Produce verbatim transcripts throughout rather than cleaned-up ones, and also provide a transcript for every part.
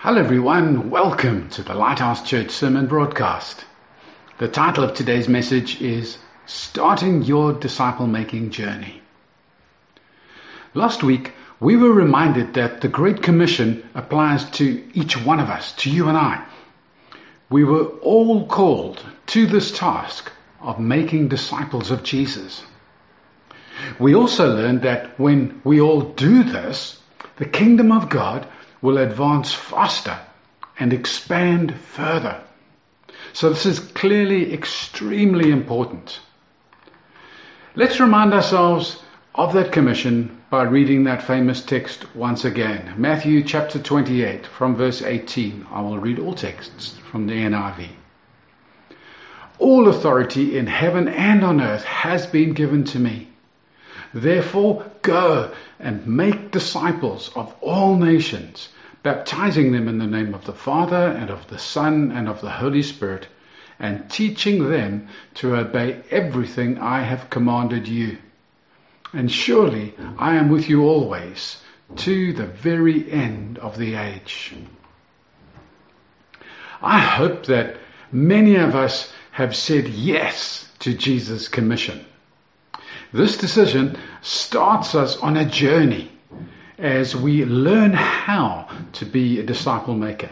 Hello everyone, welcome to the Lighthouse Church Sermon Broadcast. The title of today's message is Starting Your Disciple-Making Journey. Last week, we were reminded that the Great Commission applies to each one of us, to you and I. We were all called to this task of making disciples of Jesus. We also learned that when we all do this, the kingdom of God will advance faster and expand further. So this is clearly extremely important. Let's remind ourselves of that commission by reading that famous text once again. Matthew chapter twenty-eight from verse eighteen. I will read all texts from the N I V. All authority in heaven and on earth has been given to me. Therefore, go and make disciples of all nations, baptizing them in the name of the Father and of the Son and of the Holy Spirit, and teaching them to obey everything I have commanded you. And surely I am with you always, to the very end of the age. I hope that many of us have said yes to Jesus' commission. This decision starts us on a journey as we learn how to be a disciple maker.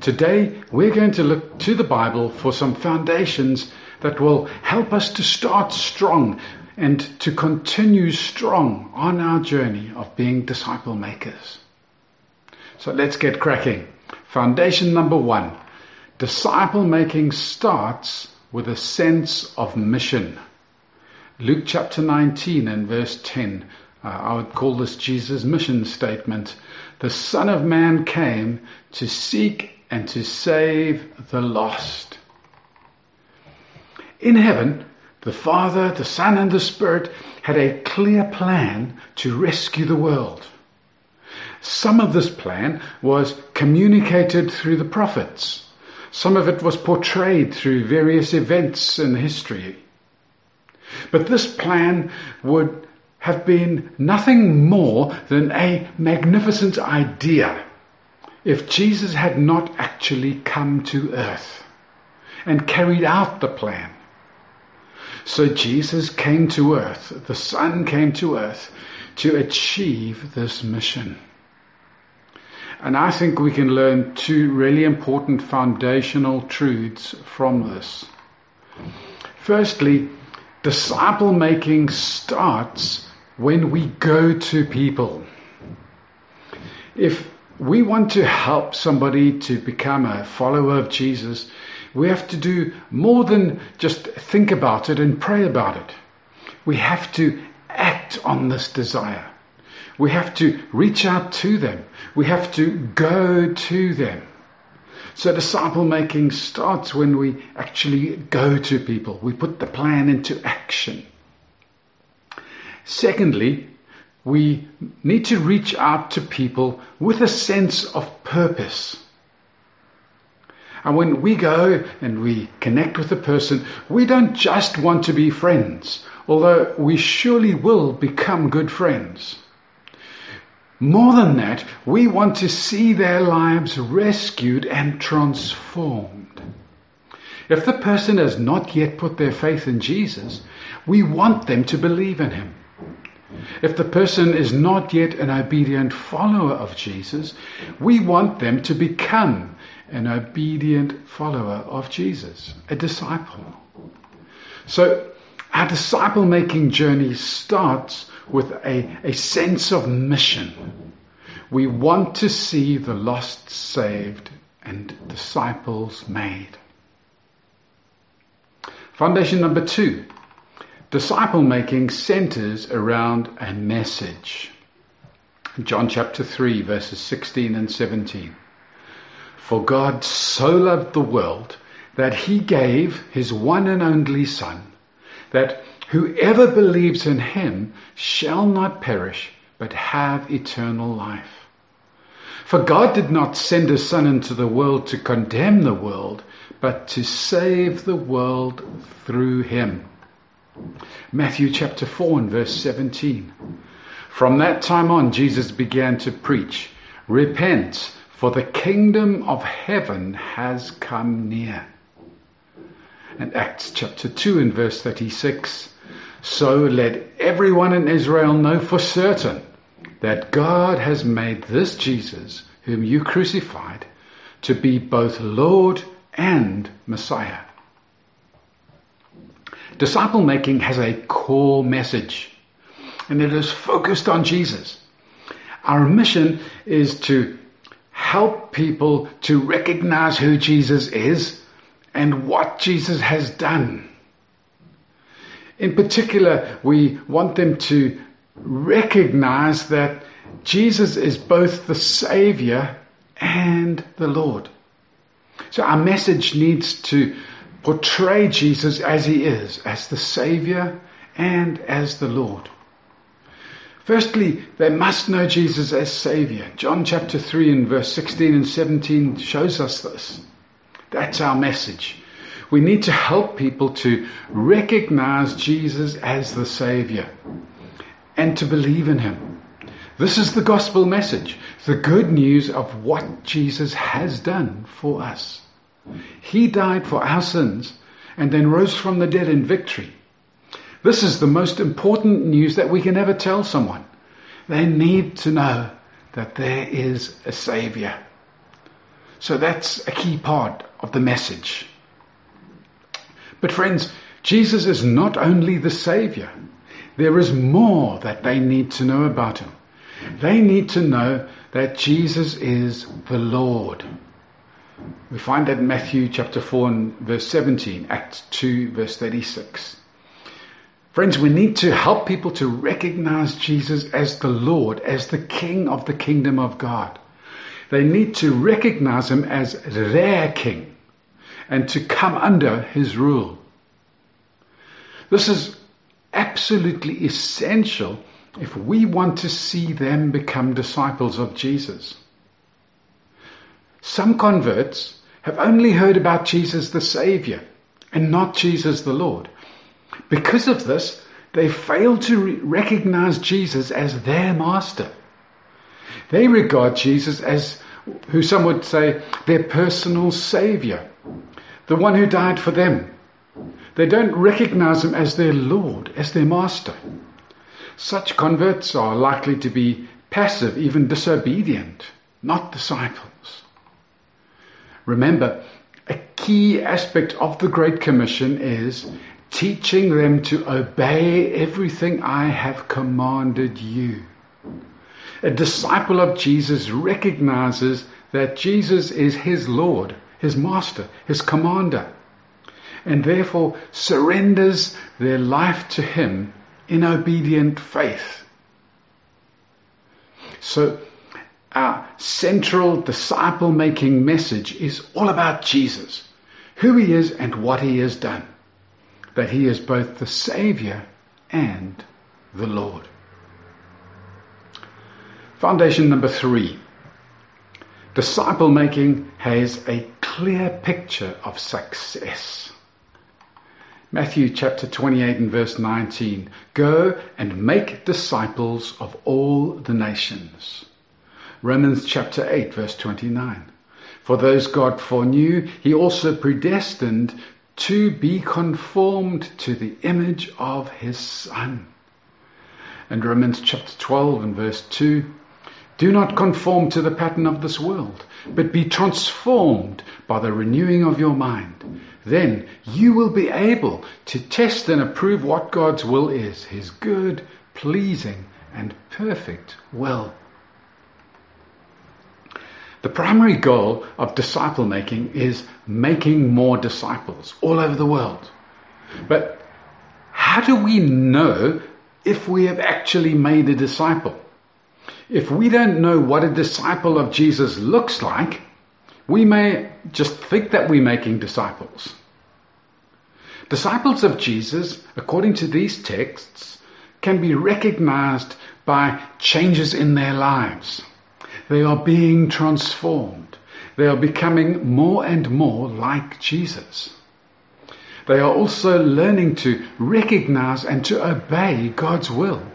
Today, we're going to look to the Bible for some foundations that will help us to start strong and to continue strong on our journey of being disciple makers. So let's get cracking. Foundation number one, disciple making starts with a sense of mission. Luke chapter nineteen and verse ten, uh, I would call this Jesus' mission statement. The Son of Man came to seek and to save the lost. In heaven, the Father, the Son and the Spirit had a clear plan to rescue the world. Some of this plan was communicated through the prophets. Some of it was portrayed through various events in history. But this plan would have been nothing more than a magnificent idea if Jesus had not actually come to earth and carried out the plan. So Jesus came to earth, the Son came to earth to achieve this mission. And I think we can learn two really important foundational truths from this. Firstly, disciple making starts when we go to people. If we want to help somebody to become a follower of Jesus, we have to do more than just think about it and pray about it. We have to act on this desire. We have to reach out to them. We have to go to them. So disciple making starts when we actually go to people. We put the plan into action. Secondly, we need to reach out to people with a sense of purpose. And when we go and we connect with a person, we don't just want to be friends, although we surely will become good friends. More than that, we want to see their lives rescued and transformed. If the person has not yet put their faith in Jesus, we want them to believe in him. If the person is not yet an obedient follower of Jesus, we want them to become an obedient follower of Jesus, a disciple. So, our disciple-making journey starts with a, a sense of mission. We want to see the lost saved and disciples made. Foundation number two, disciple-making centers around a message. John chapter three, verses sixteen and seventeen. For God so loved the world that he gave his one and only Son, that whoever believes in him shall not perish, but have eternal life. For God did not send his Son into the world to condemn the world, but to save the world through him. Matthew chapter four and verse seventeen. From that time on, Jesus began to preach, Repent, For the kingdom of heaven has come near. And Acts chapter two and verse thirty-six. So let everyone in Israel know for certain that God has made this Jesus, whom you crucified, to be both Lord and Messiah. Disciple making has a core message, and it is focused on Jesus. Our mission is to help people to recognize who Jesus is and what Jesus has done. In particular, we want them to recognize that Jesus is both the Savior and the Lord. So our message needs to portray Jesus as he is, as the Savior and as the Lord. Firstly, they must know Jesus as Savior. John chapter three and verse sixteen and seventeen shows us this. That's our message. We need to help people to recognize Jesus as the Savior and to believe in him. This is the gospel message, the good news of what Jesus has done for us. He died for our sins and then rose from the dead in victory. This is the most important news that we can ever tell someone. They need to know that there is a Savior. So that's a key part of the message. But friends, Jesus is not only the Savior. There is more that they need to know about him. They need to know that Jesus is the Lord. We find that in Matthew chapter four and verse seventeen, Acts two verse thirty-six. Friends, we need to help people to recognize Jesus as the Lord, as the King of the kingdom of God. They need to recognize him as their King and to come under his rule. This is absolutely essential if we want to see them become disciples of Jesus. Some converts have only heard about Jesus the Savior and not Jesus the Lord. Because of this, they fail to re- recognize Jesus as their master. They regard Jesus as, who some would say, their personal Savior, the one who died for them. They don't recognize him as their Lord, as their master. Such converts are likely to be passive, even disobedient, not disciples. Remember, a key aspect of the Great Commission is teaching them to obey everything I have commanded you. A disciple of Jesus recognizes that Jesus is his Lord, his master, his commander, and therefore surrenders their life to him in obedient faith. So our central disciple-making message is all about Jesus, who he is and what he has done, that he is both the Savior and the Lord. Foundation number three. Disciple-making has a clear picture of success. Matthew chapter twenty-eight and verse nineteen. Go and make disciples of all the nations. Romans chapter eight verse twenty-nine. For those God foreknew, he also predestined to be conformed to the image of his Son. And Romans chapter twelve and verse two. Do not conform to the pattern of this world, but be transformed by the renewing of your mind. Then you will be able to test and approve what God's will is, his good, pleasing, and perfect will. The primary goal of disciple making is making more disciples all over the world. But how do we know if we have actually made a disciple? If we don't know what a disciple of Jesus looks like, we may just think that we're making disciples. Disciples of Jesus, according to these texts, can be recognized by changes in their lives. They are being transformed. They are becoming more and more like Jesus. They are also learning to recognize and to obey God's will.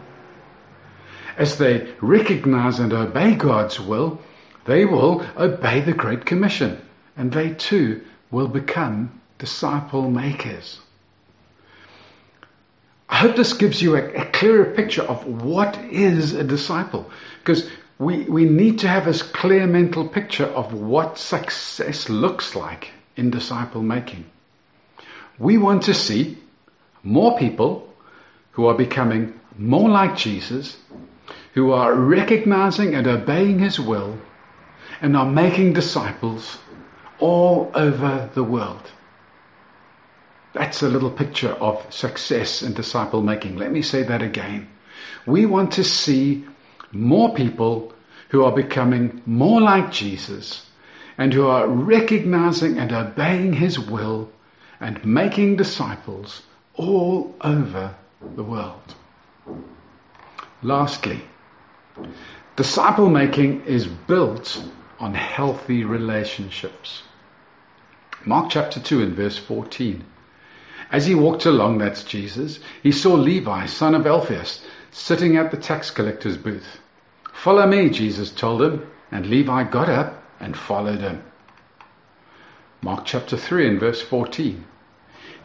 As they recognize and obey God's will, They will obey the Great Commission, and they too will become disciple makers. I hope this gives you a, a clearer picture of what is a disciple, because we, we need to have this clear mental picture of what success looks like in disciple making. We want to see more people who are becoming more like Jesus, who are recognizing and obeying his will, and are making disciples all over the world. That's a little picture of success in disciple making. Let me say that again. We want to see more people who are becoming more like Jesus and who are recognizing and obeying his will and making disciples all over the world. Lastly, disciple making is built on healthy relationships. Mark chapter two and verse fourteen. As he walked along, that's Jesus, he saw Levi, son of Alphaeus, sitting at the tax collector's booth. "Follow me," Jesus told him, and Levi got up and followed him. Mark chapter three and verse fourteen.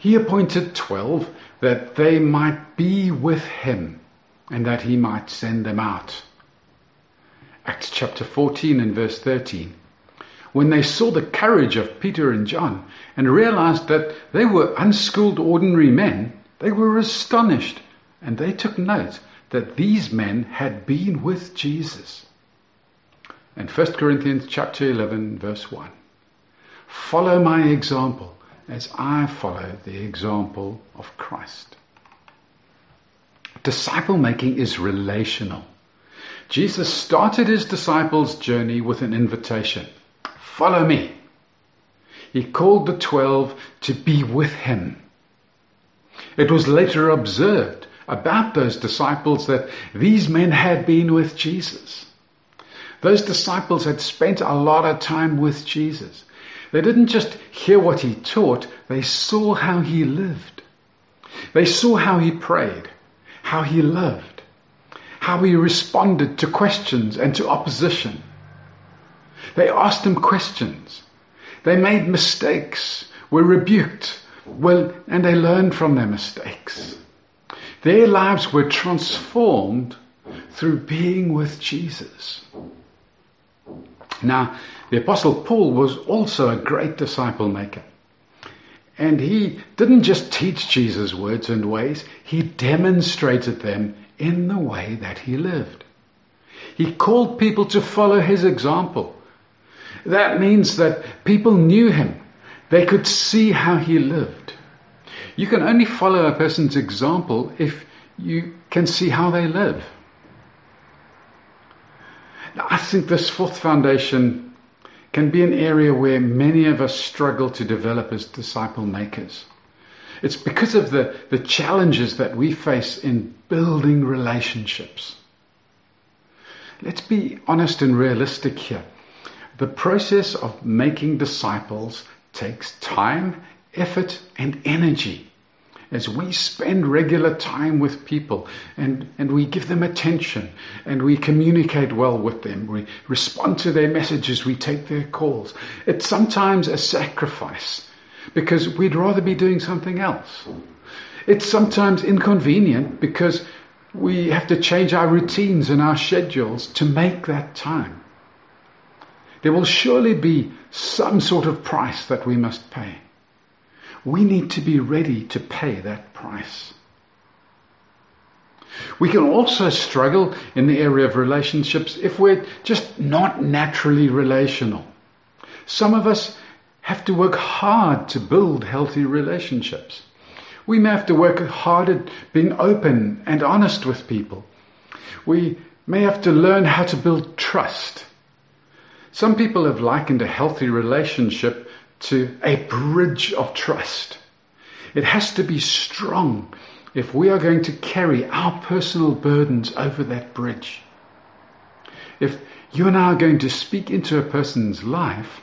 He appointed twelve that they might be with him and that he might send them out. Acts chapter fourteen and verse thirteen. When they saw the courage of Peter and John and realized that they were unskilled ordinary men, they were astonished, and they took note that these men had been with Jesus. And First Corinthians chapter eleven verse one. Follow my example as I follow the example of Christ. Disciple making is relational. Jesus started his disciples' journey with an invitation. Follow me. He called the twelve to be with him. It was later observed about those disciples that these men had been with Jesus. Those disciples had spent a lot of time with Jesus. They didn't just hear what he taught, they saw how he lived. They saw how he prayed, how he loved, how he responded to questions and to opposition. They asked him questions. They made mistakes, were rebuked, well, and they learned from their mistakes. Their lives were transformed through being with Jesus. Now, the Apostle Paul was also a great disciple maker. And he didn't just teach Jesus' words and ways, he demonstrated them in the way that he lived. He called people to follow his example. That means that people knew him. They could see how he lived. You can only follow a person's example if you can see how they live. Now, I think this fourth foundation can be an area where many of us struggle to develop as disciple makers. It's because of the, the challenges that we face in building relationships. Let's be honest and realistic here. The process of making disciples takes time, effort, and energy. As we spend regular time with people and, and we give them attention and we communicate well with them, we respond to their messages, we take their calls. It's sometimes a sacrifice, because we'd rather be doing something else. It's sometimes inconvenient because we have to change our routines and our schedules to make that time. There will surely be some sort of price that we must pay. We need to be ready to pay that price. We can also struggle in the area of relationships if we're just not naturally relational. Some of us have to work hard to build healthy relationships. We may have to work hard at being open and honest with people. We may have to learn how to build trust. Some people have likened a healthy relationship to a bridge of trust. It has to be strong if we are going to carry our personal burdens over that bridge. If you and I are going to speak into a person's life,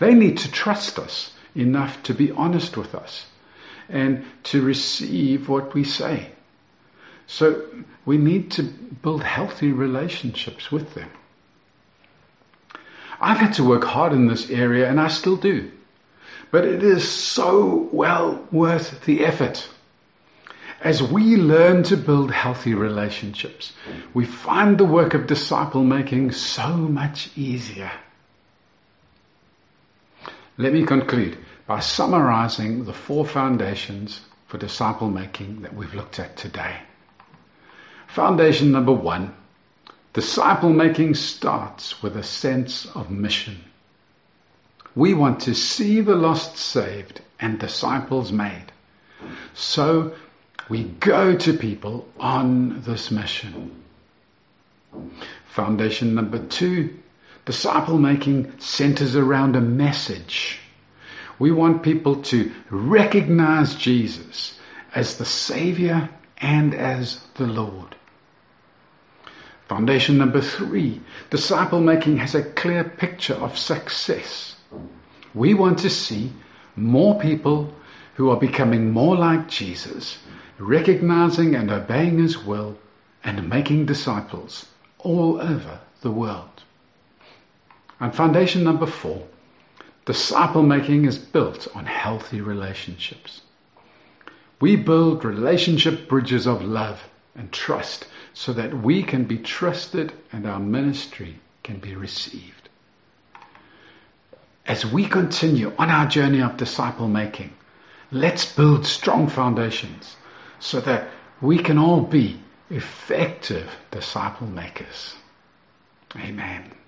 they need to trust us enough to be honest with us and to receive what we say. So we need to build healthy relationships with them. I've had to work hard in this area, and I still do. But it is so well worth the effort. As we learn to build healthy relationships, we find the work of disciple making so much easier. Let me conclude by summarizing the four foundations for disciple making that we've looked at today. Foundation number one, disciple making starts with a sense of mission. We want to see the lost saved and disciples made. So we go to people on this mission. Foundation number two, disciple making centers around a message. We want people to recognize Jesus as the Savior and as the Lord. Foundation number three, disciple making has a clear picture of success. We want to see more people who are becoming more like Jesus, recognizing and obeying his will, and making disciples all over the world. And foundation number four, disciple making is built on healthy relationships. We build relationship bridges of love and trust so that we can be trusted and our ministry can be received. As we continue on our journey of disciple making, let's build strong foundations so that we can all be effective disciple makers. Amen.